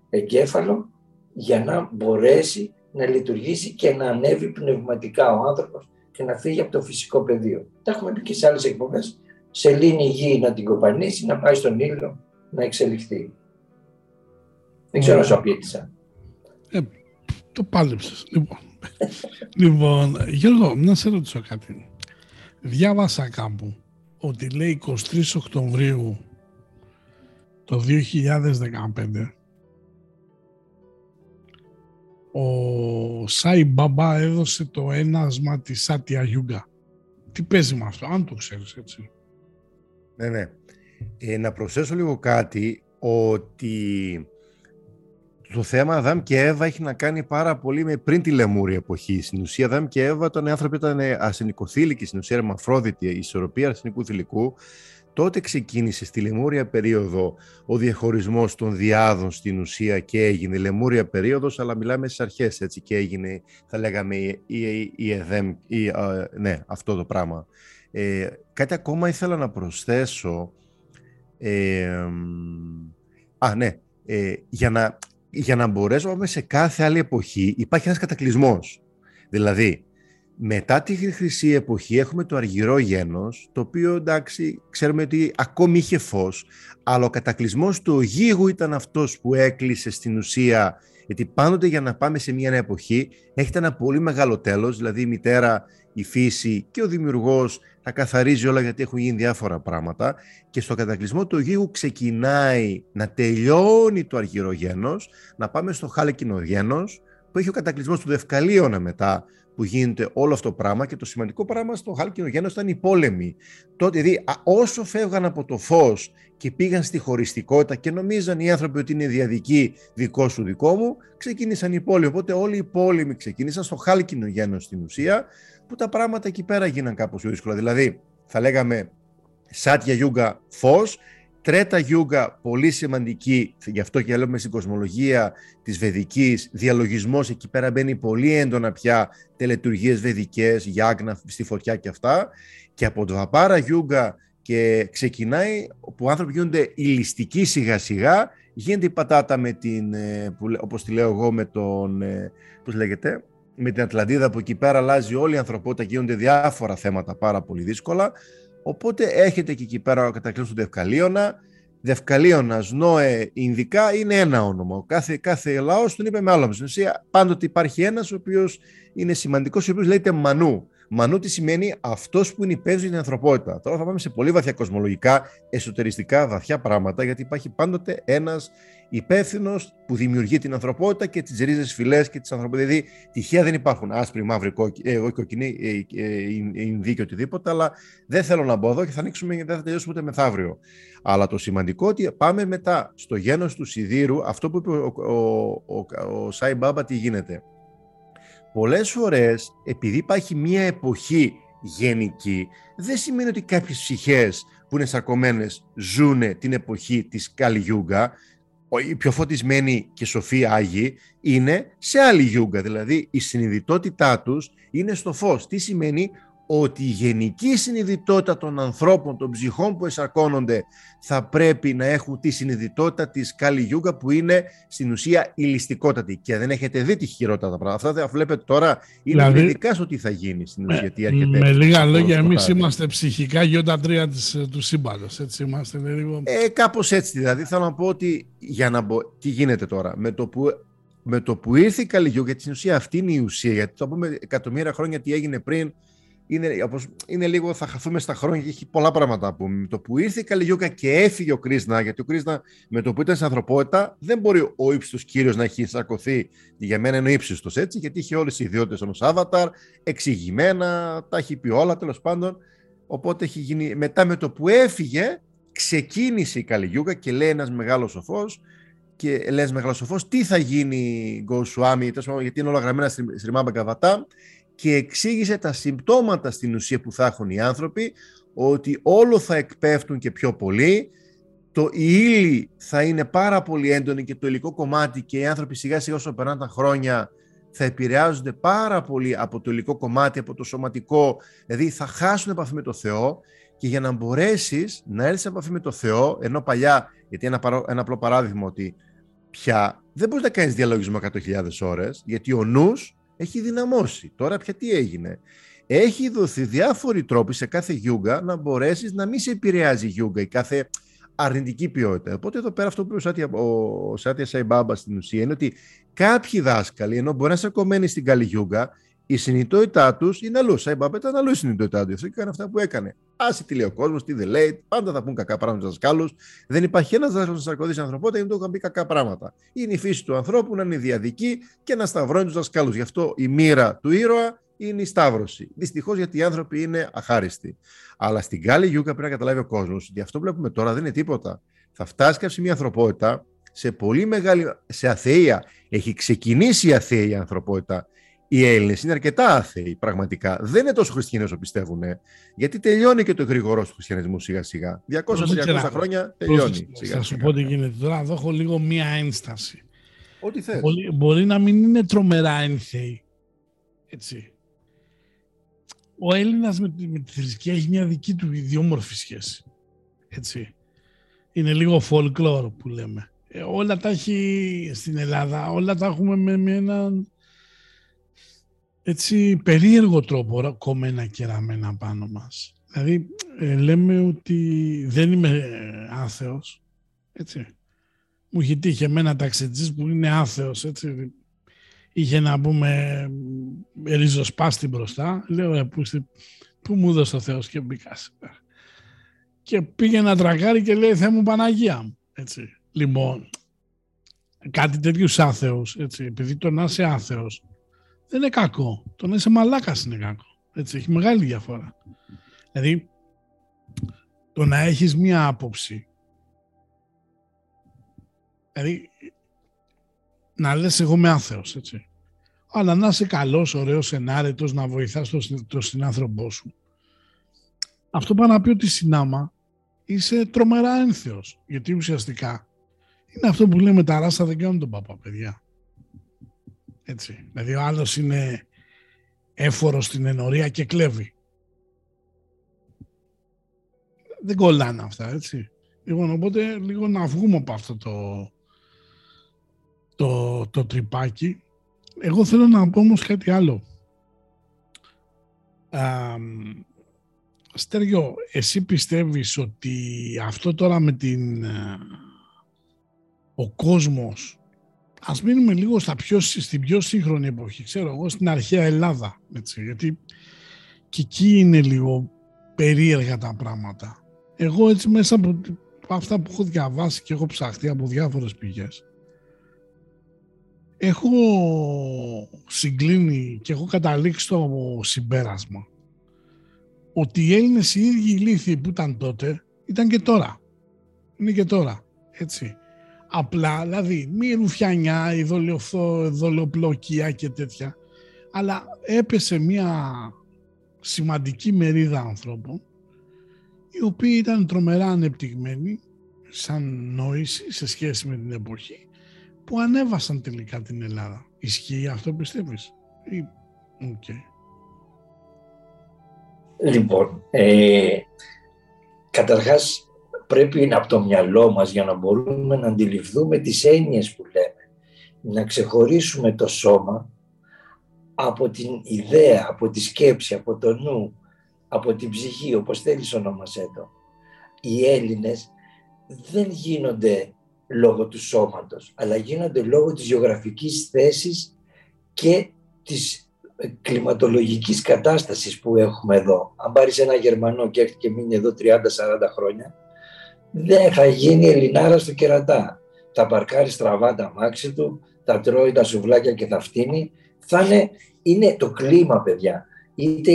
εγκέφαλο, για να μπορέσει να λειτουργήσει και να ανέβει πνευματικά ο άνθρωπος και να φύγει από το φυσικό πεδίο. Τα έχουμε πει και σε άλλες εκπομπές. Σελήνη γη να την κοπανίσει, να πάει στον ήλιο να εξελιχθεί. Δεν ξέρω όσο απίτησα. Το πάλεψες. Λοιπόν, Γιώργο, να σε ρωτήσω κάτι. Διάβασα κάπου ότι λέει 23 Οκτωβρίου το 2015 ο Σάι Μπαμπά έδωσε το ένασμα της Σάτια Γιούγκα. Τι παίζει με αυτό, αν το ξέρεις έτσι? Ναι. Να προσθέσω λίγο κάτι, ότι το θέμα Αδάμ και Εύα έχει να κάνει πάρα πολύ με πριν τη Λεμούρη εποχή. Στην ουσία, Αδάμ και Εύα, όταν οι άνθρωποι ήταν αρσενικοθήλικοι, στην ουσία ερμαφρόδιτη, η ισορροπία αρσενικού θηλυκού, τότε ξεκίνησε στη Λεμούρια περίοδο ο διαχωρισμός των διάδων στην ουσία και έγινε Λεμούρια περίοδος, αλλά μιλάμε στις αρχές, έτσι, και έγινε, θα λέγαμε, η ΕΔΕΜ, ναι, αυτό το πράγμα. Κάτι ακόμα ήθελα να προσθέσω, για να μπορέσουμε σε κάθε άλλη εποχή υπάρχει ένας κατακλυσμός, δηλαδή μετά τη χρυσή εποχή έχουμε το αργυρό γένος, το οποίο εντάξει ξέρουμε ότι ακόμη είχε φως, αλλά ο κατακλυσμός του γίγου ήταν αυτός που έκλεισε στην ουσία, γιατί πάντοτε για να πάμε σε μια νέα εποχή έχετε ένα πολύ μεγάλο τέλος, δηλαδή η μητέρα, η φύση και ο δημιουργός θα καθαρίζει όλα, γιατί έχουν γίνει διάφορα πράγματα, και στο κατακλυσμό του γίγου ξεκινάει να τελειώνει το αργυρό γένος, να πάμε στο χάλκινο γένος που έχει ο κατακλυσμός του Δευκαλίωνα μετά, που γίνεται όλο αυτό το πράγμα, και το σημαντικό πράγμα στο χάλκινο γένος ήταν οι πόλεμοι. Τότε, δηλαδή, όσο φεύγαν από το φως και πήγαν στη χωριστικότητα και νομίζαν οι άνθρωποι ότι είναι διαδικοί, δικό σου, δικό μου, ξεκίνησαν οι πόλεμοι. Οπότε όλοι οι πόλεμοι ξεκίνησαν στο χάλκινο γένος στην ουσία, που τα πράγματα εκεί πέρα γίναν κάπως δύσκολα. Δηλαδή, θα λέγαμε Σάτια Γιούγκα φως, Τρέτα Γιούγκα, πολύ σημαντική, γι' αυτό και λέμε στην κοσμολογία της Βεδικής, διαλογισμός, εκεί πέρα μπαίνει πολύ έντονα πια τελετουργίες βεδικές, Γιάγνα στη φωτιά και αυτά. Και από το Βαπάρα Γιούγκα και ξεκινάει, όπου άνθρωποι γίνονται ηλιστικοί σιγά σιγά, γίνεται η πατάτα με την, όπως τη λέω εγώ, με τον, πώς λέγεται, με την Ατλαντίδα, που εκεί πέρα αλλάζει όλη η ανθρωπότητα, γίνονται διάφορα θέματα πάρα πολύ δύσκολα. Οπότε έχετε και εκεί πέρα ο κατακλείσμα του Δευκαλίωνα, Δευκαλίωνας, Νόε, Ινδικά είναι ένα όνομα. Κάθε λαός τον είπε με άλλο μεσονησία. Πάντοτε υπάρχει ένας ο οποίος είναι σημαντικός, ο οποίος λέγεται Μανού. Μανού τι σημαίνει? Αυτός που είναι υπεύθυνος για την ανθρωπότητα. Τώρα θα πάμε σε πολύ βαθιά κοσμολογικά, εσωτεριστικά, βαθιά πράγματα, γιατί υπάρχει πάντοτε ένας υπεύθυνος που δημιουργεί την ανθρωπότητα και τις ρίζες φυλές και τις ανθρωπότητες. Δηλαδή τυχαία δεν υπάρχουν άσπροι, μαύροι, κοκκινοί, Ινδοί και οτιδήποτε, αλλά δεν θέλω να μπω εδώ και θα ανοίξουμε και δεν θα τελειώσουμε ούτε μεθαύριο. Αλλά το σημαντικό ότι πάμε μετά στο γένος του σιδήρου, αυτό που είπε ο Σάι Μπάμπα, τι γίνεται. Πολλές φορές, επειδή υπάρχει μία εποχή γενική, δεν σημαίνει ότι κάποιες ψυχές που είναι σαρκωμένες ζούνε την εποχή της Κάλι Γιούγκα. Οι πιο φωτισμένοι και σοφοί Άγιοι είναι σε άλλη Γιούγκα, δηλαδή η συνειδητότητά τους είναι στο φως. Τι σημαίνει? Ότι η γενική συνειδητότητα των ανθρώπων, των ψυχών που εσαρκώνονται, θα πρέπει να έχουν τη συνειδητότητα της Κάλι Γιούγκα, που είναι στην ουσία ηλιστικότατη. Και δεν έχετε δει τη χειρότερα τα πράγματα. Αυτά τα βλέπετε τώρα, είναι ειδικά στο τι θα γίνει στην ουσία. Με λίγα λόγια, εμείς είμαστε ψυχικά γιόντα τρία του σύμπαντος. Έτσι είμαστε. Κάπως έτσι δηλαδή. Θέλω να πω ότι για να μπω. Τι γίνεται τώρα με το που ήρθε η Κάλι Γιούγκα, γιατί στην ουσία αυτή είναι η ουσία, γιατί το πούμε εκατομμύρια χρόνια τι έγινε πριν. Είναι λίγο, θα χαθούμε στα χρόνια και έχει πολλά πράγματα να πούμε. Με το που ήρθε η Κάλι Γιούγκα και έφυγε ο Κρίσνα, γιατί ο Κρίσνα με το που ήταν στην ανθρωπότητα, δεν μπορεί ο ύψιστος κύριος να έχει εισακωθεί. Για μένα είναι ο ύψιστος, έτσι, γιατί είχε όλες τις ιδιότητες ενός Άβαταρ, εξηγημένα, τα έχει πει όλα τέλος πάντων. Οπότε έχει γίνει. Μετά με το που έφυγε, ξεκίνησε η Κάλι Γιούγκα και λέει ένας μεγάλος σοφός. Και λες μεγάλος σοφός, τι θα γίνει, Γκοσουάμι, γιατί είναι όλα γραμμένα στη Σριμάμπα Καβατά. Και εξήγησε τα συμπτώματα στην ουσία που θα έχουν οι άνθρωποι, ότι όλο θα εκπέφτουν και πιο πολύ, η ύλη θα είναι πάρα πολύ έντονη και το υλικό κομμάτι, και οι άνθρωποι σιγά σιγά όσο περνάνε τα χρόνια θα επηρεάζονται πάρα πολύ από το υλικό κομμάτι, από το σωματικό, δηλαδή θα χάσουν επαφή με το Θεό. Και για να μπορέσεις να έρθεις σε επαφή με το Θεό, ενώ παλιά, γιατί ένα απλό παράδειγμα, ότι πια δεν μπορείς να κάνεις διαλογισμό 100.000 ώρες, γιατί ο νους έχει δυναμώσει. Τώρα πια τι έγινε? Έχει δοθεί διάφοροι τρόποι σε κάθε γιούγκα να μπορέσεις να μην σε επηρεάζει η γιούγκα, η κάθε αρνητική ποιότητα. Οπότε εδώ πέρα αυτό που είπε ο Σάτια Σάι Μπάμπα στην ουσία είναι ότι κάποιοι δάσκαλοι, ενώ μπορεί να είσαι κομμένοι στην Κάλι Γιούγκα, η συνειδητότητά τους είναι αλλού. Σάι Μπάμπα ήταν αλλού η συνειδητότητά του, αυτό και έκανε αυτά που έκανε. Άσε τι λέει ο κόσμος, τι δεν λέει, πάντα θα πούν κακά πράγματα στους δασκάλους. Δεν υπάρχει ένας δάσκαλος να σαρκωθεί στην ανθρωπότητα γιατί του είχαν πει κακά πράγματα. Είναι η φύση του ανθρώπου να είναι διαδική και να σταυρώνει τους δασκάλους. Γι' αυτό η μοίρα του ήρωα είναι η σταύρωση. Δυστυχώς, γιατί οι άνθρωποι είναι αχάριστοι. Αλλά στην Κάλι Γιούγκα πρέπει να καταλάβει ο κόσμος ότι αυτό που βλέπουμε τώρα δεν είναι τίποτα. Θα φτάσει κάποια μια ανθρωπότητα σε πολύ μεγάλη. Σε αθεία. Έχει ξεκινήσει η αθεία η ανθρωπότητα. Οι Έλληνες είναι αρκετά άθεοι, πραγματικά. Δεν είναι τόσο χριστιανοί όσο πιστεύουν. Γιατί τελειώνει και το γρήγορο του χριστιανισμού σιγά-σιγά. 200-300 χρόνια τελειώνει. Θα σου πω τι γίνεται. Τώρα εδώ έχω λίγο μία ένσταση. Ό,τι θες. Μπορεί να μην είναι τρομερά ένθεοι. Έτσι. Ο Έλληνας με τη θρησκεία έχει μια δική του ιδιόμορφη σχέση. Έτσι. Είναι λίγο folklore που λέμε. Όλα τα έχει στην Ελλάδα, όλα τα έχουμε με έναν. Έτσι, περίεργο τρόπο κομμένα και ραμμένα πάνω μας. Δηλαδή, λέμε ότι δεν είμαι άθεος, έτσι. Μου είχε τύχει εμένα ταξιτζής που είναι άθεος, έτσι. Είχε να πούμε ριζοσπάστη μπροστά. Λέω, πού μου έδωσε ο Θεός και μπήκα σήμερα. Και πήγε να τρακάρει και λέει, Θεέ μου Παναγία μου, έτσι. Λοιπόν, κάτι τέτοιους άθεους, έτσι, επειδή το να είσαι άθεος, δεν είναι κακό. Το να είσαι μαλάκας είναι κακό. Έτσι, έχει μεγάλη διαφορά. Δηλαδή, το να έχεις μία άποψη. Δηλαδή, να λες εγώ είμαι άθεος, έτσι. Αλλά να είσαι καλός, ωραίος, ενάρετος, να βοηθάς τον συνάνθρωπό σου. Αυτό πάει να πει ότι συνάμα είσαι τρομερά ένθεος. Γιατί ουσιαστικά είναι αυτό που λέμε τα ράσα δεν κάνουν τον παπά, παιδιά. Έτσι. Δηλαδή ο άλλος είναι έφορος στην ενορία και κλέβει. Δεν κολλάνε αυτά, έτσι. Λοιπόν, οπότε λίγο να βγούμε από αυτό το τρυπάκι. Εγώ θέλω να πω όμως κάτι άλλο. Στέργιο, εσύ πιστεύεις ότι αυτό τώρα με την... ο κόσμος, ας μείνουμε λίγο στην πιο σύγχρονη εποχή, ξέρω εγώ, στην αρχαία Ελλάδα, έτσι, γιατί και εκεί είναι λίγο περίεργα τα πράγματα. Εγώ έτσι μέσα από αυτά που έχω διαβάσει και έχω ψαχτεί από διάφορες πηγές, έχω συγκλίνει και έχω καταλήξει το συμπέρασμα ότι οι Έλληνες οι ίδιοι ηλίθιοι που ήταν τότε, ήταν και τώρα. Είναι και τώρα, έτσι. Απλά, δηλαδή, μη ρουφιανιά, η δολοπλοκία και τέτοια, αλλά έπεσε μια σημαντική μερίδα ανθρώπων, οι οποίοι ήταν τρομερά ανεπτυγμένοι σαν νόηση σε σχέση με την εποχή, που ανέβασαν τελικά την Ελλάδα. Ισχύει αυτό, πιστεύεις? Okay. Λοιπόν, καταρχάς πρέπει από το μυαλό μας, για να μπορούμε να αντιληφθούμε τις έννοιες που λέμε, να ξεχωρίσουμε το σώμα από την ιδέα, από τη σκέψη, από το νου, από την ψυχή, όπως θέλεις ονόμασέ το. Οι Έλληνες δεν γίνονται λόγω του σώματος, αλλά γίνονται λόγω της γεωγραφικής θέσης και της κλιματολογικής κατάστασης που έχουμε εδώ. Αν πάρεις ένα Γερμανό και έρθει και μείνει εδώ 30-40 χρόνια, δεν θα γίνει Ελληνάρα στο κερατά. Θα παρκάρει στραβά τα μάξι του, θα τρώει τα σουβλάκια και θα φτύνει. Είναι το κλίμα, παιδιά. Είτε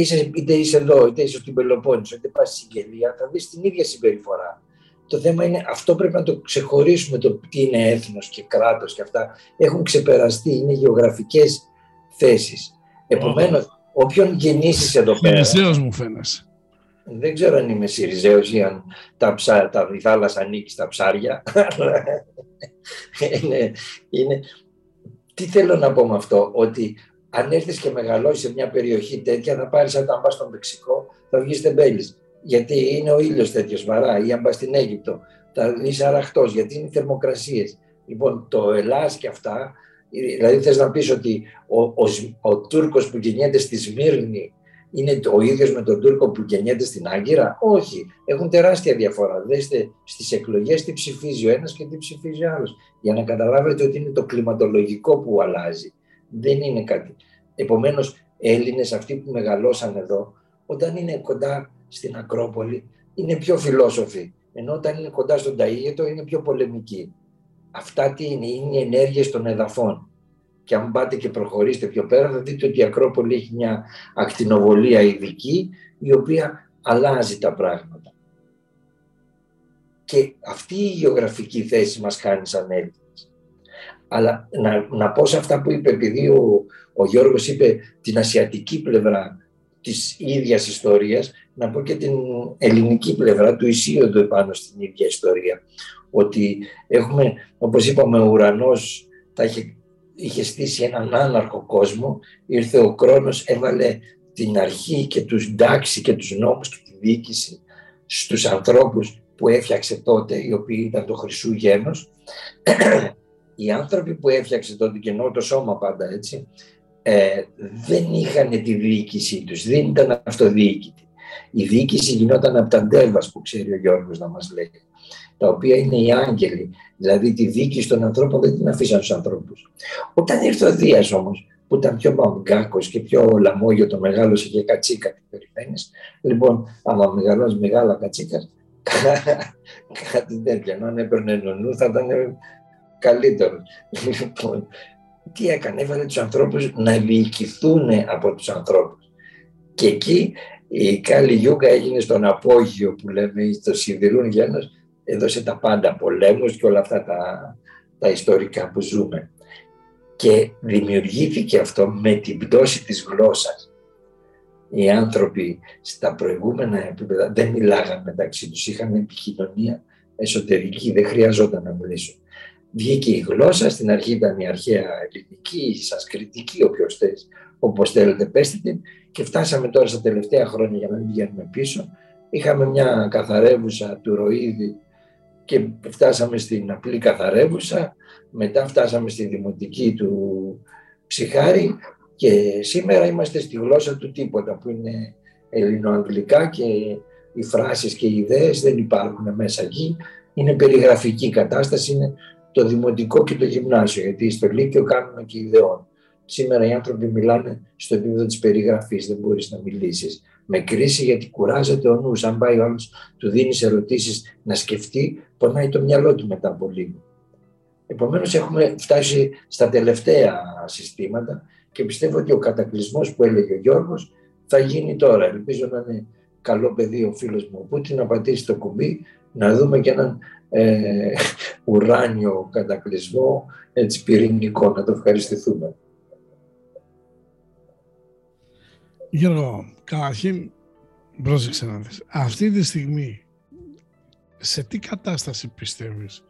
είσαι εδώ, είτε είσαι στην Πελοπόννησο, είτε πας στη Σικελία, θα δεις την ίδια συμπεριφορά. Το θέμα είναι, αυτό πρέπει να το ξεχωρίσουμε, το τι είναι έθνος και κράτος και αυτά. Έχουν ξεπεραστεί, είναι γεωγραφικές θέσεις. Επομένως, όποιον γεννήσεις εδώ πέρα... Σιριζέος μου φαίνεσαι. Δεν ξέρω αν είμαι Σιριζέος ή αν η θάλασσα ανήκει στα ψάρια. Τι θέλω να πω με αυτό, ότι αν έρθεις και μεγαλώσεις σε μια περιοχή τέτοια, θα πάρεις, όταν πας στο Μεξικό, θα βγεις τεμπέλης. Γιατί είναι ο ήλιος τέτοιος βαρά, ή αν πας στην Αίγυπτο, θα είσαι αραχτός, γιατί είναι οι θερμοκρασίες. Λοιπόν, το Ελλάς και αυτά, δηλαδή θες να πεις ότι ο Τούρκος που γεννιέται στη Σμύρνη είναι ο ίδιος με τον Τούρκο που γεννιέται στην Άγκυρα? Όχι, έχουν τεράστια διαφορά. Δέστε στις εκλογές τι ψηφίζει ο ένας και τι ψηφίζει ο άλλος. Για να καταλάβετε ότι είναι το κλιματολογικό που αλλάζει. Δεν είναι κάτι. Επομένως, Έλληνες αυτοί που μεγαλώσαν εδώ, όταν είναι κοντά στην Ακρόπολη, είναι πιο φιλόσοφοι. Ενώ όταν είναι κοντά στον Ταΐγετο, είναι πιο πολεμικοί. Αυτά τι είναι? Είναι οι ενέργειες των εδαφών. Και αν πάτε και προχωρήσετε πιο πέρα, θα δείτε ότι η Ακρόπολη έχει μια ακτινοβολία ειδική, η οποία αλλάζει τα πράγματα. Και αυτή η γεωγραφική θέση μας κάνει σαν Έλληνες. Αλλά να πω σε αυτά που είπε, επειδή ο Γιώργος είπε την ασιατική πλευρά της ίδιας ιστορίας, να πω και την ελληνική πλευρά του Ισίοντο επάνω στην ίδια ιστορία. Ότι έχουμε, όπως είπαμε, ο ουρανός είχε στήσει έναν άναρχο κόσμο, ήρθε ο Κρόνος, έβαλε την αρχή και τους τάξη και τους νόμους και τη διοίκηση στους ανθρώπους που έφτιαξε τότε, οι οποίοι ήταν το χρυσού γένος. Οι άνθρωποι που έφτιαξε τότε, και εννοώ το σώμα πάντα, έτσι, δεν είχαν τη διοίκησή τους, δεν ήταν αυτοδιοίκητοι. Η διοίκηση γινόταν από τα ντέλβας, που ξέρει ο Γιώργος να μας λέει, τα οποία είναι οι άγγελοι, δηλαδή τη διοίκηση των ανθρώπων δεν την αφήσαν στους ανθρώπους. Όταν ήρθε ο Δίας όμως, που ήταν πιο μαγκάκος και πιο λαμόγιο, το μεγάλωσε και κατσίκα, τι περιμένεις? Λοιπόν, άμα μεγαλώσει μεγάλα κατσίκα, κάτι τέτοιο, ενώ αν έπαιρνε νονού θα ήταν καλύτερο. Λοιπόν, τι έκανε? Έβαλε τους ανθρώπους να διοικηθούν από τους ανθρώπους. Και εκεί η Κάλι Γιούγκα έγινε στον απόγειο που λέμε, στο σιδηρούν γένος, έδωσε τα πάντα, πολέμους και όλα αυτά τα ιστορικά που ζούμε. Και δημιουργήθηκε αυτό με την πτώση της γλώσσας. Οι άνθρωποι στα προηγούμενα επίπεδα δεν μιλάγαν μεταξύ τους, είχαν επικοινωνία εσωτερική, δεν χρειαζόταν να μιλήσουν. Βγήκε η γλώσσα, στην αρχή ήταν η αρχαία ελληνική, η σανσκριτική, όπως θέλετε πέστε την, και φτάσαμε τώρα στα τελευταία χρόνια, για να μην πηγαίνουμε πίσω, είχαμε μια καθαρεύουσα του Ροΐδη και φτάσαμε στην απλή καθαρεύουσα, μετά φτάσαμε στη δημοτική του Ψυχάρη και σήμερα είμαστε στη γλώσσα του τίποτα, που είναι ελληνοαγγλικά και οι φράσεις και οι ιδέες δεν υπάρχουν μέσα εκεί. Είναι περιγραφική κατάσταση, είναι το δημοτικό και το γυμνάσιο, γιατί στο Λύκειο κάνουμε και ιδεών. Σήμερα οι άνθρωποι μιλάνε στο επίπεδο της περιγραφής, δεν μπορείς να μιλήσεις. Με κρίση, γιατί κουράζεται ο νους. Αν πάει ο άλλος, του δίνεις ερωτήσεις να σκεφτεί, πονάει το μυαλό του μετά από λίγο. Επομένως έχουμε φτάσει στα τελευταία συστήματα και πιστεύω ότι ο κατακλυσμός που έλεγε ο Γιώργος θα γίνει τώρα. Ελπίζω να είναι καλό παιδί ο φίλος μου ο Πούτιν, να πατήσει το κουμπί, να δούμε και έναν ουράνιο κατακλυσμό, έτσι, πυρηνικό, να το ευχαριστηθούμε. Γιώργο, καταρχήν, πρόσεξε να δεις. Αυτή τη στιγμή, σε τι κατάσταση πιστεύεις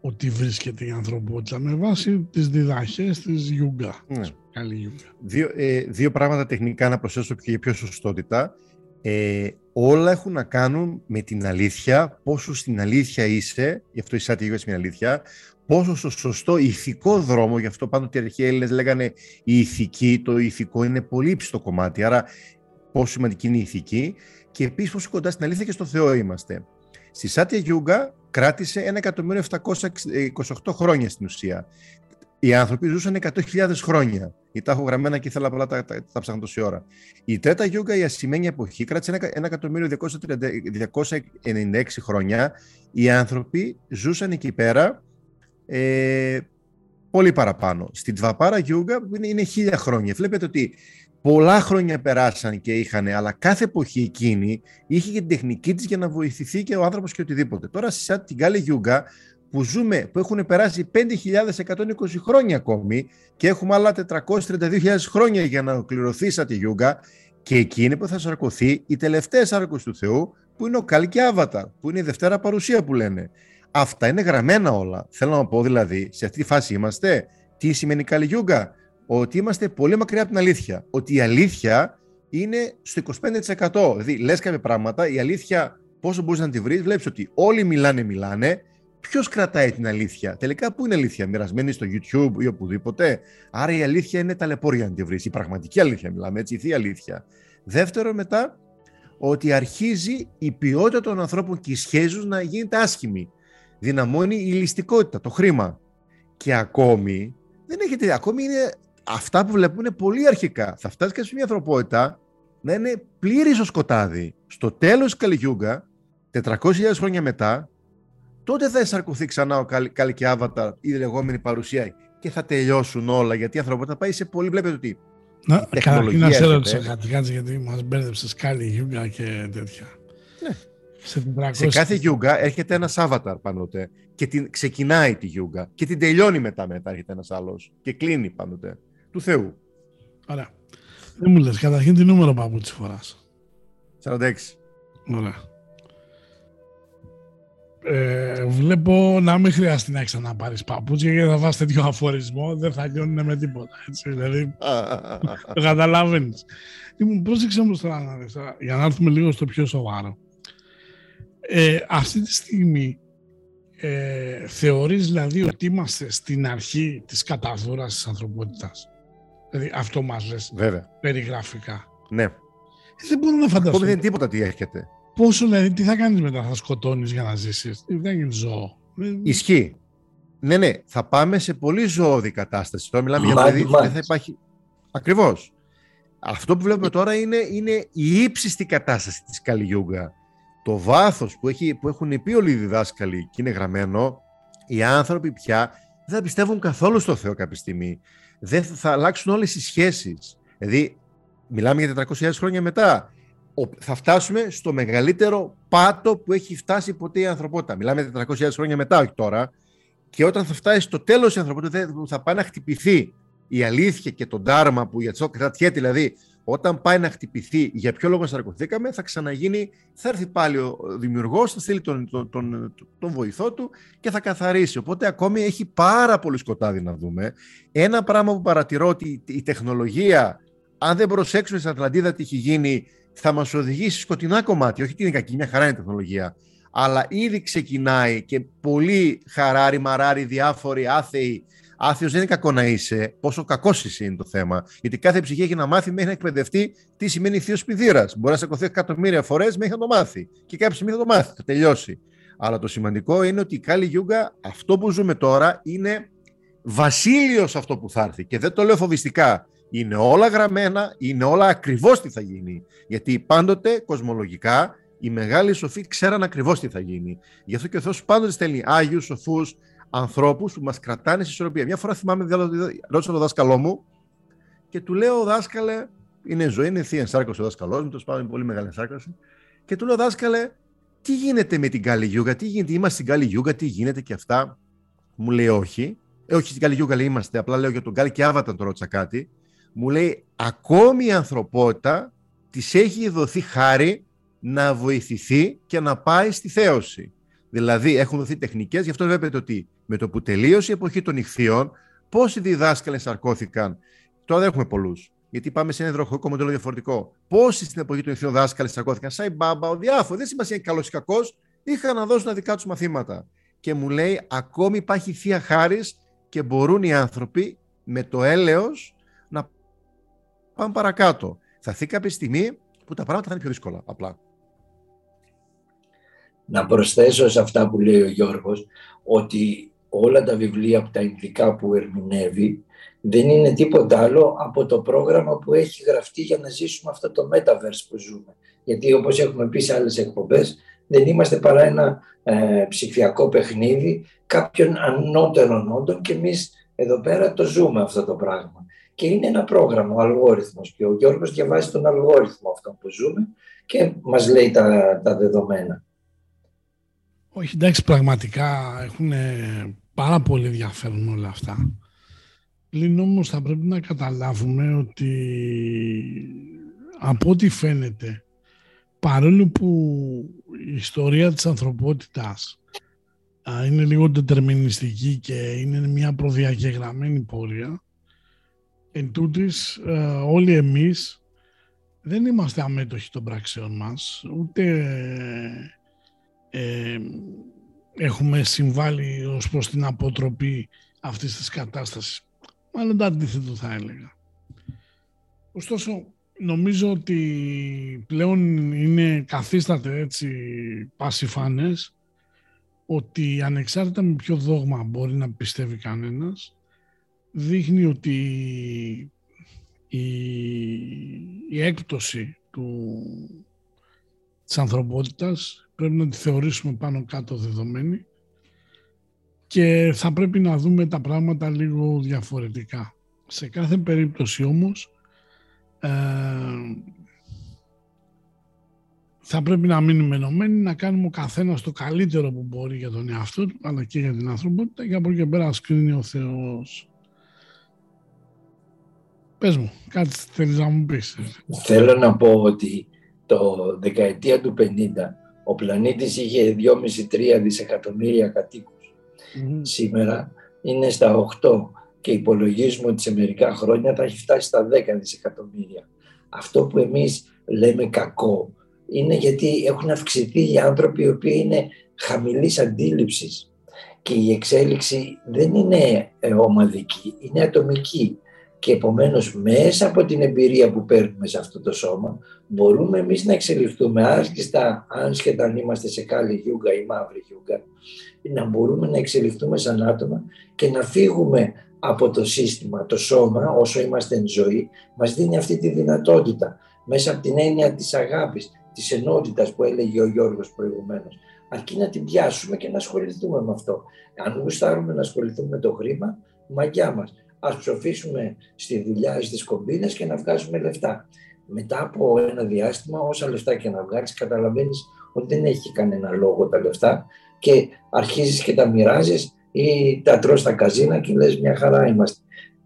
ότι βρίσκεται η ανθρωπότητα με βάση τις διδαχές της Γιούγκα? Ναι. Καλή Γιούγκα. Δύο πράγματα τεχνικά να προσθέσω και για πιο σωστότητα. Όλα έχουν να κάνουν με την αλήθεια, πόσο στην αλήθεια είσαι, γι' αυτό η Σάτη Γιούγκα είναι αλήθεια, πόσο στο σωστό ηθικό δρόμο, γι' αυτό πάντοτε οι αρχαίοι Έλληνες λέγανε η ηθική, το ηθικό είναι πολύ ψηλό κομμάτι, άρα πόσο σημαντική είναι η ηθική και επίσης πόσο κοντά στην αλήθεια και στο Θεό είμαστε. Στη Σάτια Γιούγκα κράτησε 1.728 χρόνια στην ουσία. Οι άνθρωποι ζούσαν 100.000 χρόνια. Τα έχω γραμμένα και ήθελα απλά τα ψάχνω τόση ώρα. Η Τρέτα Γιούγκα, η ασημένια εποχή, κράτησε 1.296 χρόνια. Οι άνθρωποι ζούσαν εκεί πέρα πολύ παραπάνω. Στην Τβαπάρα Γιούγκα είναι 1.000 χρόνια. Βλέπετε ότι πολλά χρόνια περάσαν και είχαν, αλλά κάθε εποχή εκείνη είχε και την τεχνική της για να βοηθηθεί και ο άνθρωπος και οτιδήποτε. Τώρα, σαν την Κάλι Γιούγκα που ζούμε, που έχουν περάσει 5.120 χρόνια ακόμη και έχουμε άλλα 432.000 χρόνια για να ολοκληρωθεί σαν τη Γιούγκα, και εκείνη που θα σαρκωθεί οι τελευταίες σάρκος του Θεού, που είναι ο Κάλι και Άβατα, που είναι η Δευτέρα Παρουσία που λένε. Αυτά είναι γραμμένα όλα. Θέλω να πω δηλαδή, σε αυτή τη φάση είμαστε. Τι σημαίνει Κάλι Γιούγκα? Ότι είμαστε πολύ μακριά από την αλήθεια. Ότι η αλήθεια είναι στο 25%. Δηλαδή, λες κάποια πράγματα, η αλήθεια πόσο μπορείς να τη βρεις, βλέπεις ότι όλοι μιλάνε. Ποιος κρατάει την αλήθεια? Τελικά, πού είναι η αλήθεια? Μοιρασμένη στο YouTube ή οπουδήποτε. Άρα, η αλήθεια είναι ταλαιπώρια να τη βρεις. Η πραγματική αλήθεια, μιλάμε έτσι, η θεία αλήθεια. Δεύτερο, μετά, ότι αρχίζει η ποιότητα των ανθρώπων και οι σχέσεις να γίνεται άσχημη. Δυναμώνει η ληστικότητα, το χρήμα. Και ακόμη, δεν έχετε, ακόμη είναι. Αυτά που βλέπουμε είναι πολύ αρχικά. Θα φτάσει και σε μια ανθρωπότητα να είναι πλήρη στο σκοτάδι. Στο τέλος Κάλι Γιούγκα, 400.000 χρόνια μετά, τότε θα εσαρκωθεί ξανά ο Κάλι και Άβατα, η λεγόμενη παρουσία, και θα τελειώσουν όλα. Γιατί η ανθρωπότητα πάει σε πολύ. Βλέπετε ότι. Καταρχήν να σε ρωτήσω κάτι, γιατί μας μπέρδεψες Κάλι Γιούγκα και τέτοια. Ναι. Σε κάθε Γιούγκα έρχεται ένας άβαταρ πάντοτε και την ξεκινάει τη Γιούγκα και την τελειώνει μετά. Έρχεται ένας άλλος και κλείνει πάντοτε. Του Θεού. Ωραία. Δεν μου λες, καταρχήν τι νούμερο παπούτσι φοράς? 46. Ωραία. Βλέπω να μην χρειάζεται να ξαναπάρεις παπούτσια, γιατί θα φας τέτοιο αφορισμό, δεν θα λιώνουν με τίποτα. Έτσι, δηλαδή, το καταλαβαίνεις. Πρόσεξε όμως τώρα, για να έρθουμε λίγο στο πιο σοβαρό. Αυτή τη στιγμή θεωρείς δηλαδή ότι είμαστε στην αρχή της καταδούρας της ανθρωπότητας? Δηλαδή αυτό μας λες? Βέβαια. Περιγραφικά. Ναι. Δεν μπορώ να φανταστώ. Δεν είναι τίποτα τι έρχεται. Πόσο δηλαδή, τι θα κάνεις μετά? Θα σκοτώνεις για να ζήσεις? Δεν είναι ζώο. Ισχύει. Ναι, θα πάμε σε πολύ ζώδη κατάσταση. Τώρα μιλάμε για παιδί, δεν θα υπάρχει. Ακριβώς. Αυτό που βλέπουμε τώρα είναι η ύψιστη κατάσταση της Κάλι Γιούγκα. Το βάθος που έχουν πει όλοι οι διδάσκαλοι και είναι γραμμένο, οι άνθρωποι πια δεν θα πιστεύουν καθόλου στο Θεό κάποια στιγμή. Δεν θα αλλάξουν όλες οι σχέσεις. Δηλαδή, μιλάμε για 400.000 χρόνια μετά. Θα φτάσουμε στο μεγαλύτερο πάτο που έχει φτάσει ποτέ η ανθρωπότητα. Μιλάμε 400.000 χρόνια μετά, όχι τώρα. Και όταν θα φτάσει στο τέλος η ανθρωπότητα, θα πάει να χτυπηθεί η αλήθεια και το ντάρμα που για τσόκ κρατιέται, δηλαδή. Όταν πάει να χτυπηθεί για ποιο λόγο σαρκωθήκαμε, θα ξαναγίνει, θα έρθει πάλι ο δημιουργός, θα στείλει τον βοηθό του και θα καθαρίσει. Οπότε ακόμη έχει πάρα πολύ σκοτάδι να δούμε. Ένα πράγμα που παρατηρώ ότι η τεχνολογία, αν δεν προσέξουμε στην Ατλαντίδα τι έχει γίνει, θα μας οδηγήσει σκοτεινά κομμάτια. Όχι ότι είναι κακή, μια χαρά είναι η τεχνολογία. Αλλά ήδη ξεκινάει και πολύ χαράρι, μαράρι, διάφοροι άθεοι Άθειος δεν είναι κακό να είσαι, πόσο κακός είσαι είναι το θέμα. Γιατί κάθε ψυχή έχει να μάθει μέχρι να εκπαιδευτεί τι σημαίνει θείος πηδήρας. Μπορεί να σηκωθεί εκατομμύρια φορές μέχρι να το μάθει. Και κάποια στιγμή θα το μάθει, θα τελειώσει. Αλλά το σημαντικό είναι ότι η Κάλι Γιούγκα, αυτό που ζούμε τώρα, είναι βασίλειος αυτό που θα έρθει. Και δεν το λέω φοβιστικά. Είναι όλα γραμμένα, είναι όλα ακριβώς τι θα γίνει. Γιατί πάντοτε κοσμολογικά οι μεγάλοι σοφοί ξέραν ακριβώς τι θα γίνει. Γι' αυτό και ο Θεός πάντοτε στέλνει άγιους, σοφούς, ανθρώπους που μας κρατάνε σε ισορροπία. Μια φορά θυμάμαι, ρώτησα τον δάσκαλό μου και του λέω: Δάσκαλε, είναι ζωή, είναι θεία ενσάρκωση ο δάσκαλός μου, το σπάμε πολύ μεγάλη ενσάρκωση. Και του λέω: Δάσκαλε, τι γίνεται με την Κάλι Γιούγκα, τι γίνεται, είμαστε στην Κάλι Γιούγκα, τι γίνεται και αυτά. Μου λέει: Όχι. Όχι στην Κάλι Γιούγκα, λέει, είμαστε. Απλά λέω για τον Κάλι και Άβατα το ρώτησα κάτι. Μου λέει: Ακόμη η ανθρωπότητα της έχει δοθεί χάρη να βοηθηθεί και να πάει στη θέωση. Δηλαδή, έχουν δοθεί τεχνικές, γι' αυτό βλέπετε ότι με το που τελείωσε η εποχή των ηχθείων, πόσοι διδάσκαλοι ενσαρκώθηκαν. Τώρα δεν έχουμε πολλούς, γιατί πάμε σε ένα υδροχωικό μοντέλο διαφορετικό. Πόσοι στην εποχή των ηχθείων δάσκαλοι ενσαρκώθηκαν, σαν η Μπάμπα, ο διάφορο, δεν σημασία καλός ή κακός, είχαν να δώσουν τα δικά τους μαθήματα. Και μου λέει: Ακόμη υπάρχει θεία χάρις και μπορούν οι άνθρωποι με το έλεος να πάνε παρακάτω. Θα έρθει κάποια στιγμή που τα πράγματα θα είναι πιο δύσκολα απλά. Να προσθέσω σε αυτά που λέει ο Γιώργος ότι όλα τα βιβλία από τα ινδικά που ερμηνεύει δεν είναι τίποτα άλλο από το πρόγραμμα που έχει γραφτεί για να ζήσουμε αυτό το metaverse που ζούμε. Γιατί όπως έχουμε πει σε άλλες εκπομπές, δεν είμαστε παρά ένα ψηφιακό παιχνίδι κάποιων ανώτερων όντων και εμείς εδώ πέρα το ζούμε αυτό το πράγμα. Και είναι ένα πρόγραμμα, ο αλγόριθμος, και ο Γιώργος διαβάζει τον αλγόριθμο αυτό που ζούμε και μας λέει τα δεδομένα. Όχι, εντάξει, πραγματικά έχουν πάρα πολύ ενδιαφέρον όλα αυτά. Πλην όμως θα πρέπει να καταλάβουμε ότι από ό,τι φαίνεται, παρόλο που η ιστορία της ανθρωπότητας είναι λίγο ντετερμινιστική και είναι μια προδιαγεγραμμένη πορεία, εν τούτοις όλοι εμείς δεν είμαστε αμέτωχοι των πράξεων μας, ούτε έχουμε συμβάλει ως προς την αποτροπή αυτής της κατάστασης. Μάλλον το αντίθετο θα έλεγα. Ωστόσο, νομίζω ότι πλέον είναι καθίσταται έτσι πασιφανές ότι ανεξάρτητα με ποιο δόγμα μπορεί να πιστεύει κανένας, δείχνει ότι η έκπτωση της ανθρωπότητας πρέπει να τη θεωρήσουμε πάνω κάτω δεδομένη και θα πρέπει να δούμε τα πράγματα λίγο διαφορετικά. Σε κάθε περίπτωση όμως θα πρέπει να μείνουμε ενωμένοι, να κάνουμε ο καθένας το καλύτερο που μπορεί για τον εαυτό του αλλά και για την ανθρωπότητα και από εκεί πέρα ας κρίνει ο Θεός. Πες μου, κάτι θέλεις να μου πεις. Θέλω να πω ότι το δεκαετία του 50 ο πλανήτης είχε 2,5-3 δισεκατομμύρια κατοίκους. Mm-hmm. Σήμερα είναι στα 8 και υπολογίζουμε ότι σε μερικά χρόνια θα έχει φτάσει στα 10 δισεκατομμύρια. Αυτό που εμείς λέμε κακό είναι γιατί έχουν αυξηθεί οι άνθρωποι οι οποίοι είναι χαμηλής αντίληψης και η εξέλιξη δεν είναι ομαδική, είναι ατομική. Και επομένως μέσα από την εμπειρία που παίρνουμε σε αυτό το σώμα μπορούμε εμείς να εξελιχθούμε άσκηστα, άνσχετα αν είμαστε σε Κάλι Γιούγκα ή Μαύρη Γιούγκα, να μπορούμε να εξελιχθούμε σαν άτομα και να φύγουμε από το σύστημα, το σώμα όσο είμαστε εν ζωή μας δίνει αυτή τη δυνατότητα μέσα από την έννοια της αγάπης, της ενότητας που έλεγε ο Γιώργος προηγουμένως. Αρκεί να την πιάσουμε και να ασχοληθούμε με αυτό. Αν γουστάρουμε να ασχοληθούμε με το χρήμα, μαγιά μας. Ας ψοφήσουμε στη δουλειά, στις κομπίνες και να βγάζουμε λεφτά. Μετά από ένα διάστημα, όσα λεφτά και να βγάλεις, καταλαβαίνεις ότι δεν έχει κανένα λόγο τα λεφτά και αρχίζεις και τα μοιράζεις ή τα τρως στα καζίνα και λες μια χαρά είμαστε.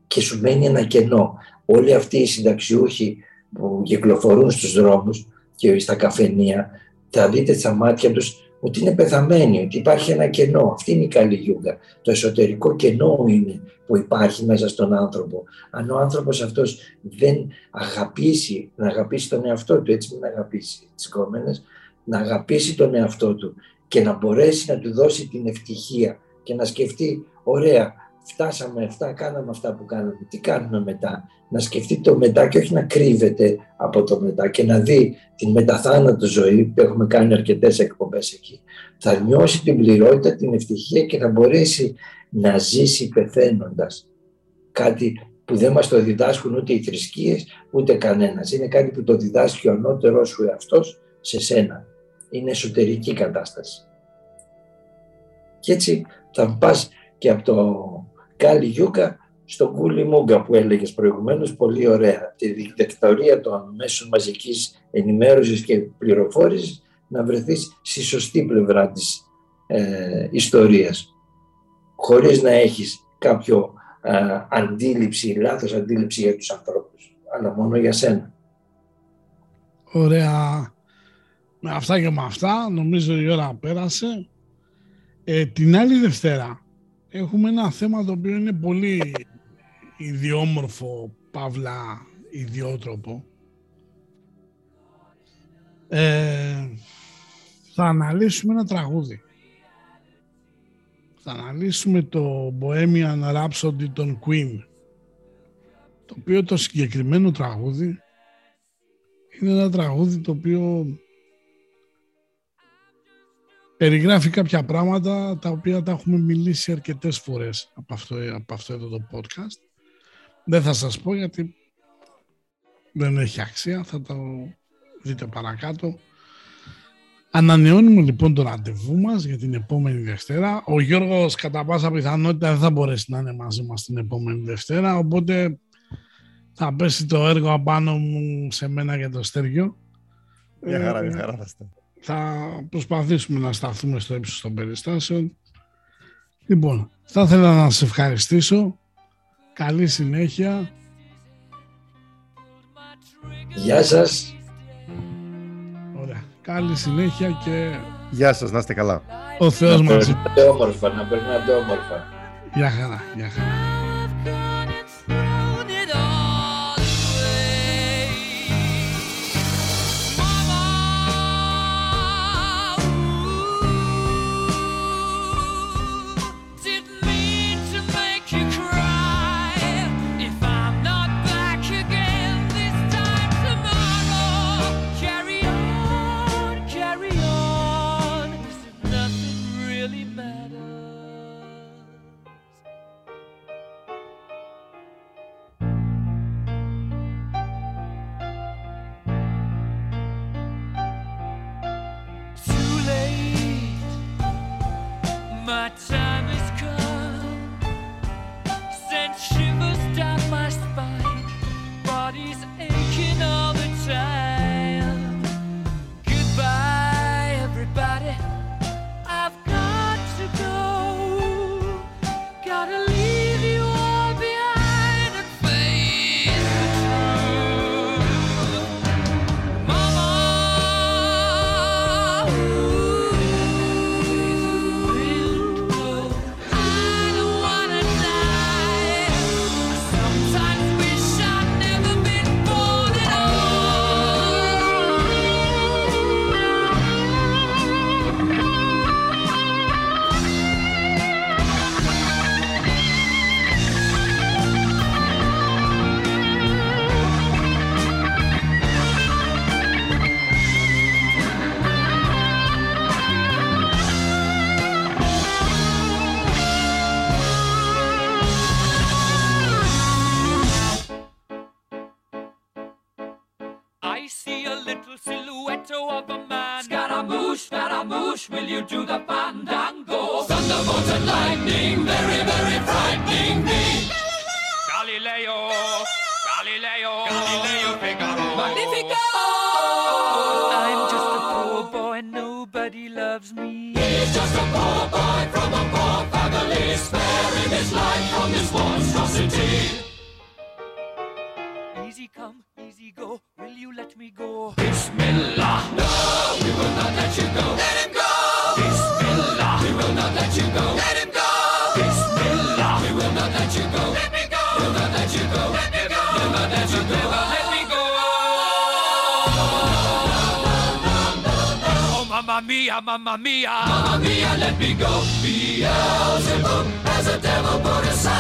Και σου μένει ένα κενό. Όλοι αυτοί οι συνταξιούχοι που κυκλοφορούν στους δρόμους και στα καφενεία, θα δείτε στα μάτια τους ότι είναι πεθαμένοι, ότι υπάρχει ένα κενό. Αυτή είναι η Κάλι Γιούγκα. Το εσωτερικό κενό είναι που υπάρχει μέσα στον άνθρωπο. Αν ο άνθρωπος αυτός δεν αγαπήσει, να αγαπήσει τον εαυτό του, έτσι μην αγαπήσει τις κόμενες, να αγαπήσει τον εαυτό του και να μπορέσει να του δώσει την ευτυχία και να σκεφτεί, ωραία, φτάσαμε αυτά, κάναμε αυτά που κάναμε, τι κάνουμε μετά? Να σκεφτεί το μετά και όχι να κρύβεται από το μετά και να δει την μεταθάνατο ζωή, που έχουμε κάνει αρκετές εκπομπές εκεί. Θα νιώσει την πληρότητα, την ευτυχία και θα μπορέσει να ζήσει πεθαίνοντας. Κάτι που δεν μας το διδάσκουν ούτε οι θρησκείες, ούτε κανένας. Είναι κάτι που το διδάσκει ο ανώτερός σου εαυτός σε σένα. Είναι εσωτερική κατάσταση. Και έτσι θα πας και από το Κάλι Γιούκα στον Κούλι Μούγκα που έλεγες προηγουμένως, πολύ ωραία, τη δικτατορία των μέσων μαζικής ενημέρωσης και πληροφόρησης, να βρεθείς στη σωστή πλευρά της ιστορίας, χωρίς να έχεις κάποιο αντίληψη, λάθος αντίληψη για τους ανθρώπους, αλλά μόνο για σένα. Ωραία. Με αυτά και με αυτά, νομίζω η ώρα πέρασε. Την άλλη Δευτέρα έχουμε ένα θέμα το οποίο είναι πολύ ιδιόμορφο, παύλα ιδιότροπο. Θα αναλύσουμε ένα τραγούδι. Θα αναλύσουμε το Bohemian Rhapsody των Queen, το οποίο το συγκεκριμένο τραγούδι είναι ένα τραγούδι το οποίο περιγράφει κάποια πράγματα τα οποία τα έχουμε μιλήσει αρκετές φορές από αυτό εδώ το podcast. Δεν θα σας πω γιατί δεν έχει αξία, θα το δείτε παρακάτω. Ανανεώνουμε λοιπόν το ραντεβού μας για την επόμενη Δευτέρα. Ο Γιώργος κατά πάσα πιθανότητα δεν θα μπορέσει να είναι μαζί μας την επόμενη Δευτέρα, οπότε θα πέσει το έργο απάνω μου σε μένα για το Στέργιο. Μια χαρά θα είστε. Θα προσπαθήσουμε να σταθούμε στο ύψος των περιστάσεων. Λοιπόν, θα ήθελα να σας ευχαριστήσω. Καλή συνέχεια. Γεια σας. Ωραία. Καλή συνέχεια και... Γεια σας, να είστε καλά. Ο Θεός μας. Να περνάτε όμορφα. Γεια χαρά. Will you do the fandango? Thunderbolt and lightning, very, very frightening me. Galileo, Galileo, Galileo Figaro, Magnifico! I'm just a poor boy and nobody loves me. He's just a poor boy from a poor family, sparing his life from this monstrosity. Easy come, easy go, will you let me go? Bismillah, no, we will not let you go. Let him go! Bismillah, we will not let you go. Let him go. Bismillah, we will not let you go. Let me go. We'll not let you go. Let me go. We'll not let you go. Never let me go. Oh, mamma mia, mamma mia, mamma mia, let me go. Beelzebub has a devil put aside.